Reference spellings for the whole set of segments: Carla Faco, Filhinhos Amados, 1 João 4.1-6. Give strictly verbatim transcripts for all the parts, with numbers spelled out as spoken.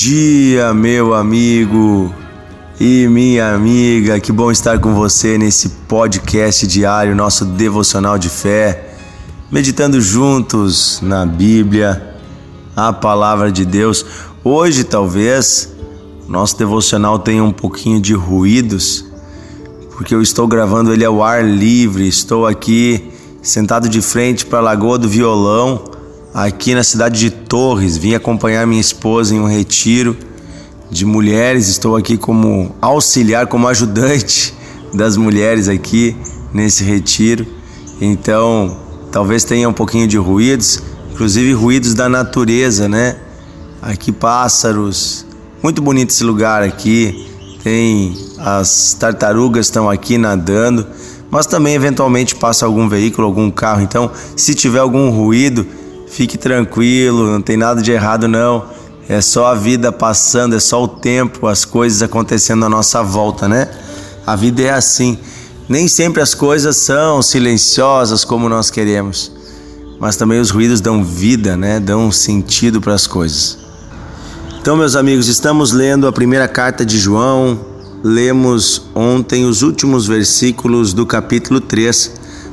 dia, meu amigo e minha amiga, que bom estar com você nesse podcast diário, nosso devocional de fé, meditando juntos na Bíblia, a Palavra de Deus. Hoje, talvez, nosso devocional tenha um pouquinho de ruídos, porque eu estou gravando ele ao ar livre, estou aqui sentado de frente para a Lagoa do Violão, aqui na cidade de Torres. Vim acompanhar minha esposa em um retiro de mulheres, estou aqui como auxiliar, como ajudante das mulheres aqui nesse retiro. Então, talvez tenha um pouquinho de ruídos, inclusive ruídos da natureza, né? Aqui pássaros, muito bonito esse lugar aqui, tem as tartarugas estão aqui nadando, mas também eventualmente passa algum veículo, algum carro. Então, se tiver algum ruído, fique tranquilo, não tem nada de errado não, é só a vida passando, é só o tempo, as coisas acontecendo à nossa volta, né? A vida é assim, nem sempre as coisas são silenciosas como nós queremos, mas também os ruídos dão vida, né? Dão sentido para as coisas. Então, meus amigos, estamos lendo a primeira carta de João, lemos ontem os últimos versículos do capítulo três,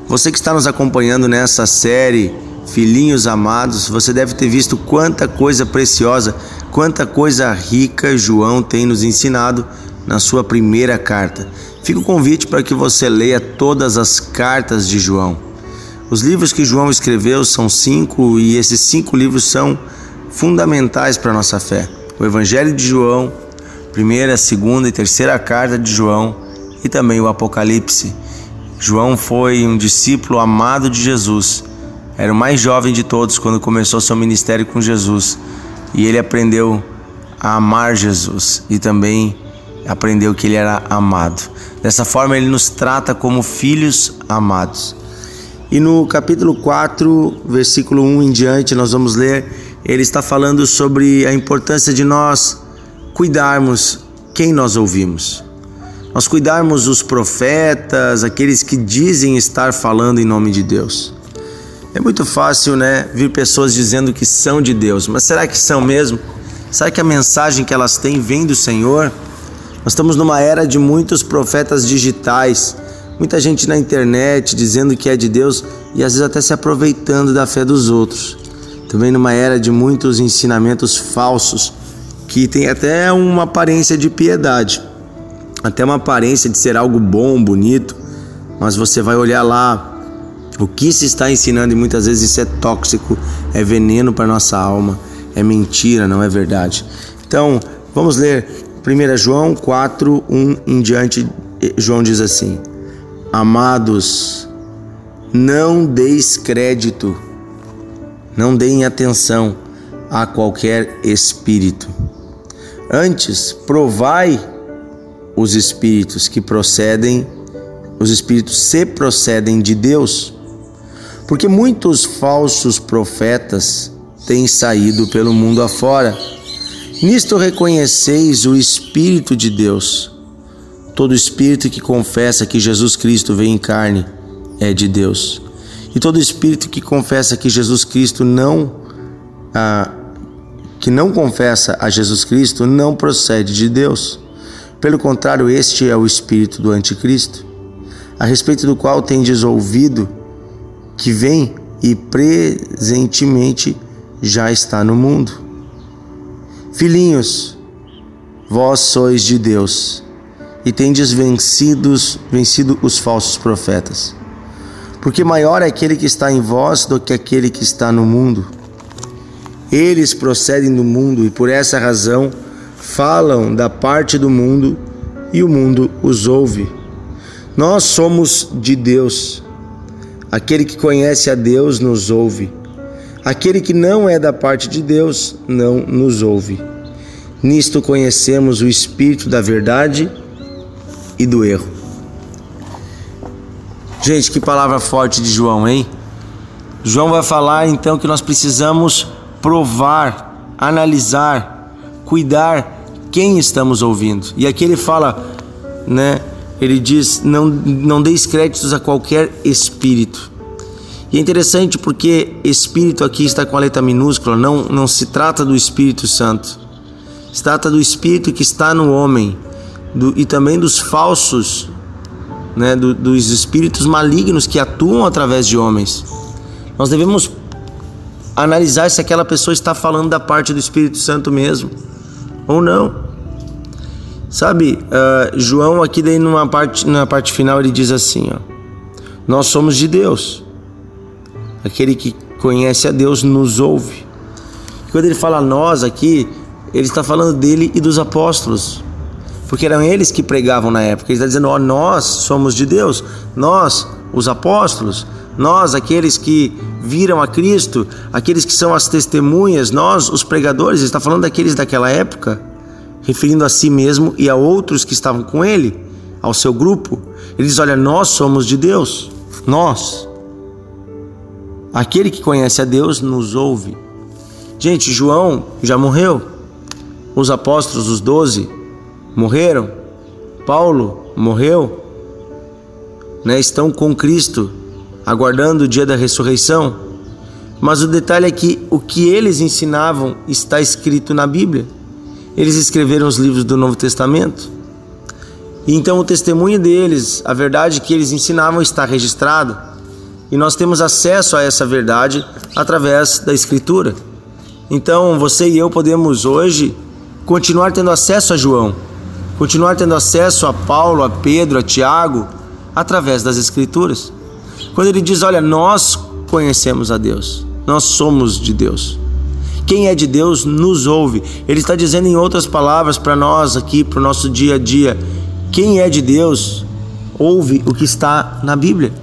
você que está nos acompanhando nessa série Filhinhos Amados, você deve ter visto quanta coisa preciosa, quanta coisa rica João tem nos ensinado na sua primeira carta. Fica o convite para que você leia todas as cartas de João. Os livros que João escreveu são cinco e esses cinco livros são fundamentais para a nossa fé. O Evangelho de João, primeira, segunda e terceira carta de João e também o Apocalipse. João foi um discípulo amado de Jesus. Era o mais jovem de todos quando começou seu ministério com Jesus. E ele aprendeu a amar Jesus e também aprendeu que ele era amado. Dessa forma, ele nos trata como filhos amados. E no capítulo quatro, versículo um em diante, nós vamos ler, ele está falando sobre a importância de nós cuidarmos quem nós ouvimos. Nós cuidarmos os profetas, aqueles que dizem estar falando em nome de Deus. É muito fácil, né, vir pessoas dizendo que são de Deus, mas será que são mesmo? Será que a mensagem que elas têm vem do Senhor? Nós estamos numa era de muitos profetas digitais, muita gente na internet dizendo que é de Deus e às vezes até se aproveitando da fé dos outros. Também numa era de muitos ensinamentos falsos, que tem até uma aparência de piedade, até uma aparência de ser algo bom, bonito, mas você vai olhar lá, o que se está ensinando, e muitas vezes isso é tóxico, é veneno para nossa alma, é mentira, não é verdade. Então, vamos ler primeira João quatro, um em diante. João diz assim: amados, não deis crédito, não deem atenção a qualquer espírito. Antes, provai os espíritos que procedem, os espíritos se procedem de Deus. Porque muitos falsos profetas têm saído pelo mundo afora. Nisto reconheceis o Espírito de Deus. Todo espírito que confessa que Jesus Cristo veio em carne é de Deus. E todo espírito que confessa que Jesus Cristo não, ah, que não confessa a Jesus Cristo não procede de Deus. Pelo contrário, este é o espírito do anticristo, a respeito do qual tendes ouvido que vem e presentemente já está no mundo. Filhinhos, vós sois de Deus e tendes vencidos, vencido os falsos profetas, porque maior é aquele que está em vós do que aquele que está no mundo. Eles procedem do mundo e por essa razão falam da parte do mundo e o mundo os ouve. Nós somos de Deus. Aquele que conhece a Deus nos ouve. Aquele que não é da parte de Deus não nos ouve. Nisto conhecemos o espírito da verdade e do erro. Gente, que palavra forte de João, hein? João vai falar então que nós precisamos provar, analisar, cuidar quem estamos ouvindo. E aqui ele fala, né? Ele diz, não, não deis créditos a qualquer espírito. E é interessante porque espírito aqui está com a letra minúscula, não, não se trata do Espírito Santo. Se trata do espírito que está no homem do, e também dos falsos, né, do, dos espíritos malignos que atuam através de homens. Nós devemos analisar se aquela pessoa está falando da parte do Espírito Santo mesmo ou não. Sabe, uh, João aqui daí numa parte, na parte final ele diz assim, ó, nós somos de Deus. Aquele que conhece a Deus nos ouve. E quando ele fala nós aqui, ele está falando dele e dos apóstolos, porque eram eles que pregavam na época. Ele está dizendo, ó, nós somos de Deus, nós, os apóstolos, nós, aqueles que viram a Cristo, aqueles que são as testemunhas, nós, os pregadores. Ele está falando daqueles daquela época, referindo a si mesmo e a outros que estavam com ele, ao seu grupo. Ele diz, olha, nós somos de Deus, nós. Aquele que conhece a Deus nos ouve. Gente, João já morreu. Os apóstolos, os doze, morreram. Paulo morreu, né? Estão com Cristo, aguardando o dia da ressurreição. Mas o detalhe é que o que eles ensinavam está escrito na Bíblia. Eles escreveram os livros do Novo Testamento. Então o testemunho deles, a verdade que eles ensinavam, está registrado. E nós temos acesso a essa verdade através da Escritura. Então você e eu podemos hoje continuar tendo acesso a João, continuar tendo acesso a Paulo, a Pedro, a Tiago, através das Escrituras. Quando ele diz, olha, nós conhecemos a Deus, nós somos de Deus. Quem é de Deus nos ouve. Ele está dizendo em outras palavras para nós aqui, para o nosso dia a dia, quem é de Deus ouve o que está na Bíblia,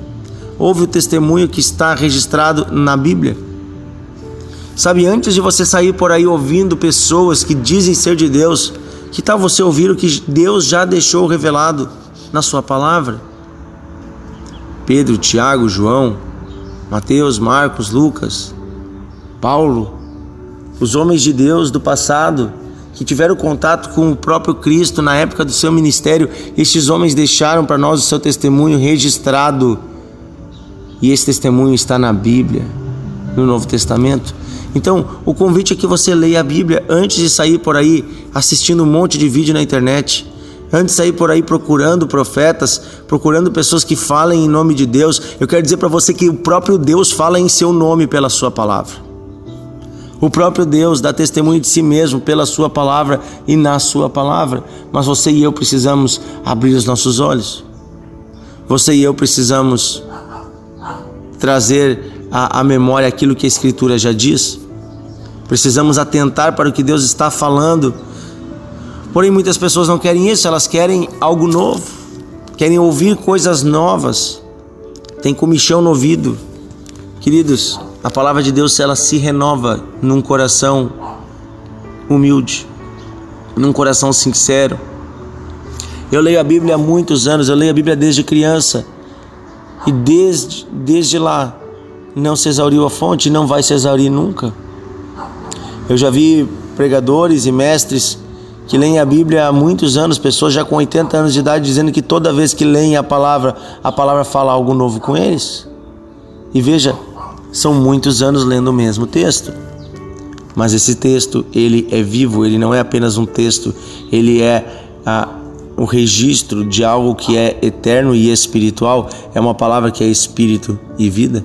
ouve o testemunho que está registrado na Bíblia. Sabe, antes de você sair por aí ouvindo pessoas que dizem ser de Deus, que tal você ouvir o que Deus já deixou revelado na sua palavra? Pedro, Tiago, João, Mateus, Marcos, Lucas, Paulo, os homens de Deus do passado, que tiveram contato com o próprio Cristo na época do seu ministério, estes homens deixaram para nós o seu testemunho registrado. E esse testemunho está na Bíblia, no Novo Testamento. Então, o convite é que você leia a Bíblia antes de sair por aí assistindo um monte de vídeo na internet, antes de sair por aí procurando profetas, procurando pessoas que falem em nome de Deus. Eu quero dizer para você que o próprio Deus fala em seu nome pela sua palavra. O próprio Deus dá testemunho de si mesmo pela sua palavra e na sua palavra. Mas você e eu precisamos abrir os nossos olhos. Você e eu precisamos trazer à memória aquilo que a Escritura já diz. Precisamos atentar para o que Deus está falando. Porém, muitas pessoas não querem isso, elas querem algo novo, querem ouvir coisas novas. Tem comichão no ouvido. Queridos, a palavra de Deus, ela se renova num coração humilde, num coração sincero. Eu leio a Bíblia há muitos anos, eu leio a Bíblia desde criança, e desde, desde lá não se exauriu a fonte, não vai se exaurir nunca. Eu já vi pregadores e mestres que leem a Bíblia há muitos anos, pessoas já com oitenta anos de idade, dizendo que toda vez que leem a palavra, a palavra fala algo novo com eles. E veja, são muitos anos lendo o mesmo texto. Mas esse texto, ele é vivo, ele não é apenas um texto, ele é a, o registro de algo que é eterno e espiritual, é uma palavra que é espírito e vida.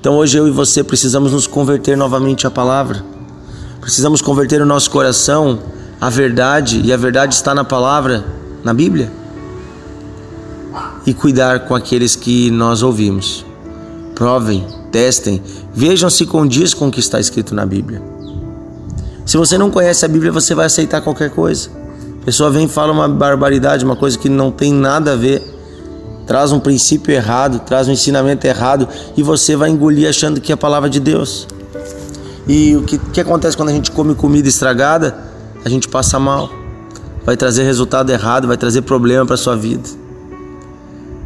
Então hoje eu e você precisamos nos converter novamente à palavra. Precisamos converter o nosso coração à verdade, e a verdade está na palavra, na Bíblia. E cuidar com aqueles que nós ouvimos. Provem, testem, vejam se condiz com o que está escrito na Bíblia. Se você não conhece a Bíblia, você vai aceitar qualquer coisa. A pessoa vem e fala uma barbaridade, uma coisa que não tem nada a ver. Traz um princípio errado, traz um ensinamento errado, e você vai engolir achando que é a palavra de Deus. E o que, que acontece quando a gente come comida estragada? A gente passa mal. Vai trazer resultado errado, vai trazer problema para a sua vida.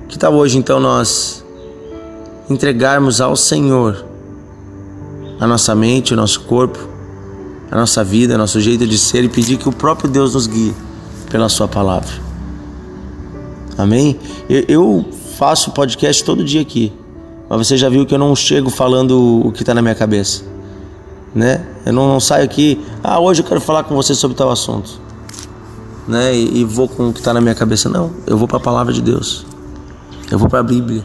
Que tal hoje então nós entregarmos ao Senhor a nossa mente, o nosso corpo, a nossa vida, o nosso jeito de ser, e pedir que o próprio Deus nos guie pela sua palavra. Amém? Eu faço podcast todo dia aqui, mas você já viu que eu não chego falando o que está na minha cabeça. né? Eu não, não saio aqui, ah, hoje eu quero falar com você sobre tal assunto, né? E, e vou com o que está na minha cabeça. Não, eu vou para a palavra de Deus, eu vou para a Bíblia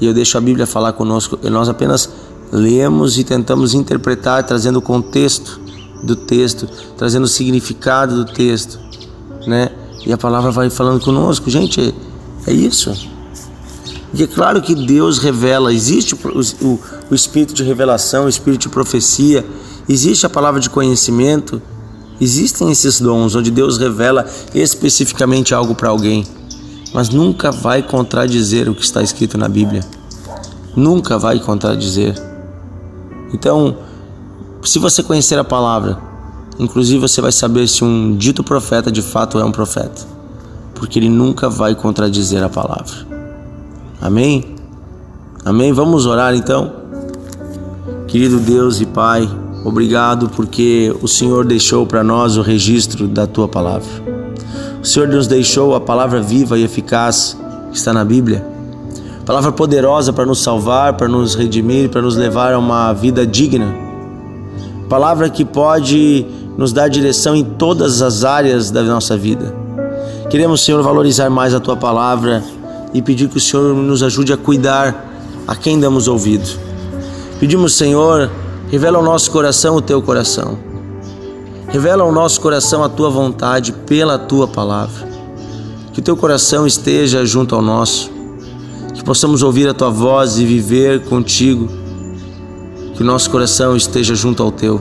e eu deixo a Bíblia falar conosco. E nós apenas lemos e tentamos interpretar, trazendo o contexto do texto, trazendo o significado do texto, né? E a palavra vai falando conosco. Gente, é isso. E é claro que Deus revela, existe o, o, o espírito de revelação, o espírito de profecia, existe a palavra de conhecimento, existem esses dons onde Deus revela especificamente algo para alguém, mas nunca vai contradizer o que está escrito na Bíblia, nunca vai contradizer. Então, se você conhecer a palavra, inclusive você vai saber se um dito profeta de fato é um profeta, porque ele nunca vai contradizer a palavra. Amém? Amém? Vamos orar então? Querido Deus e Pai, obrigado porque o Senhor deixou para nós o registro da Tua Palavra. O Senhor nos deixou a palavra viva e eficaz que está na Bíblia. Palavra poderosa para nos salvar, para nos redimir, para nos levar a uma vida digna. Palavra que pode nos dar direção em todas as áreas da nossa vida. Queremos, Senhor, valorizar mais a Tua Palavra e pedir que o Senhor nos ajude a cuidar a quem damos ouvido. Pedimos, Senhor, revela ao nosso coração o Teu coração. Revela ao nosso coração a Tua vontade pela Tua Palavra. Que o Teu coração esteja junto ao nosso. Que possamos ouvir a Tua voz e viver contigo. Que o nosso coração esteja junto ao Teu.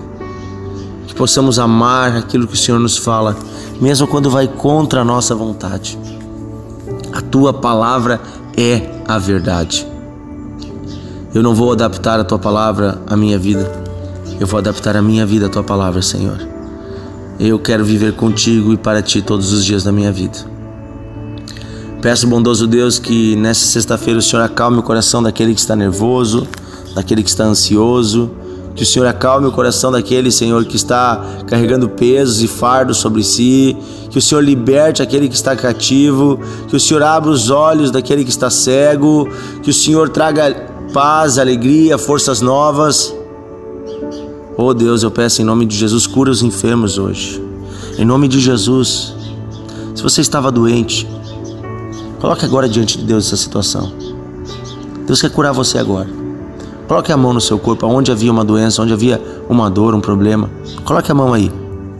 Que possamos amar aquilo que o Senhor nos fala, mesmo quando vai contra a nossa vontade. A Tua Palavra é a verdade. Eu não vou adaptar a Tua Palavra à minha vida. Eu vou adaptar a minha vida à Tua Palavra, Senhor. Eu quero viver contigo e para Ti todos os dias da minha vida. Peço, bondoso Deus, que nessa sexta-feira o Senhor acalme o coração daquele que está nervoso, daquele que está ansioso. Que o Senhor acalme o coração daquele, Senhor, que está carregando pesos e fardos sobre si. Que o Senhor liberte aquele que está cativo. Que o Senhor abra os olhos daquele que está cego. Que o Senhor traga paz, alegria, forças novas. Oh Deus, eu peço em nome de Jesus, cura os enfermos hoje. Em nome de Jesus. Se você estava doente, coloque agora diante de Deus essa situação. Deus quer curar você agora. Coloque a mão no seu corpo, onde havia uma doença, onde havia uma dor, um problema. Coloque a mão aí.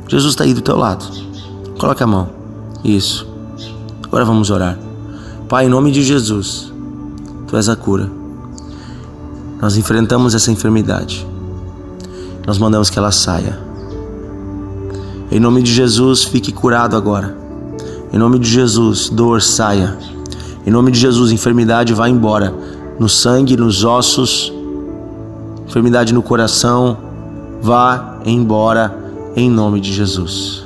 Jesus está aí do teu lado. Coloque a mão. Isso. Agora vamos orar. Pai, em nome de Jesus, Tu és a cura. Nós enfrentamos essa enfermidade. Nós mandamos que ela saia. Em nome de Jesus, fique curado agora. Em nome de Jesus, dor, saia. Em nome de Jesus, enfermidade, vá embora. No sangue, nos ossos, enfermidade no coração, vá embora em nome de Jesus.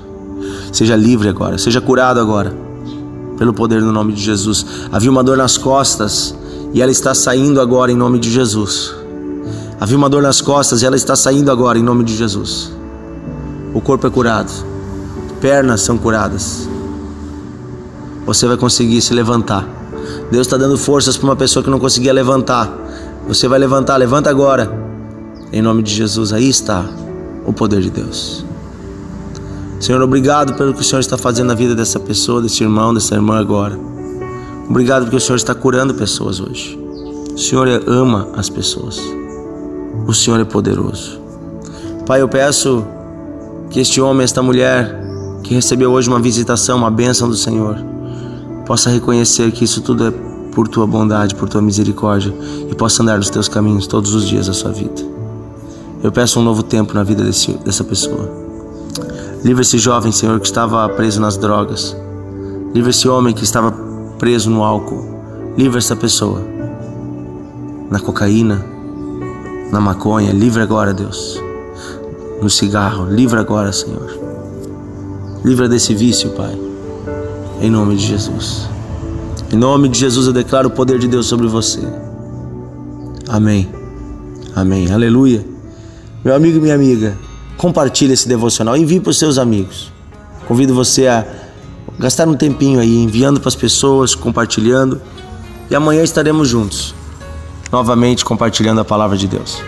Seja livre agora, seja curado agora, pelo poder do nome de Jesus. Havia uma dor nas costas e ela está saindo agora em nome de Jesus. Havia uma dor nas costas e ela está saindo agora em nome de Jesus. O corpo é curado, pernas são curadas. Você vai conseguir se levantar. Deus está dando forças para uma pessoa que não conseguia levantar. Você vai levantar, levanta agora. Em nome de Jesus, aí está o poder de Deus. Senhor, obrigado pelo que o Senhor está fazendo na vida dessa pessoa, desse irmão, dessa irmã agora. Obrigado porque o Senhor está curando pessoas hoje. O Senhor ama as pessoas. O Senhor é poderoso. Pai, eu peço que este homem, esta mulher que recebeu hoje uma visitação, uma bênção do Senhor, possa reconhecer que isso tudo é por Tua bondade, por Tua misericórdia, e possa andar nos Teus caminhos todos os dias da sua vida. Eu peço um novo tempo na vida desse, dessa pessoa. Livra esse jovem, Senhor, que estava preso nas drogas. Livra esse homem que estava preso no álcool. Livra essa pessoa na cocaína, na maconha. Livra agora, Deus. No cigarro. Livra agora, Senhor. Livra desse vício, Pai. Em nome de Jesus. Em nome de Jesus eu declaro o poder de Deus sobre você. Amém. Amém. Aleluia. Meu amigo e minha amiga, compartilhe esse devocional, envie para os seus amigos. Convido você a gastar um tempinho aí, enviando para as pessoas, compartilhando. E amanhã estaremos juntos, novamente compartilhando a palavra de Deus.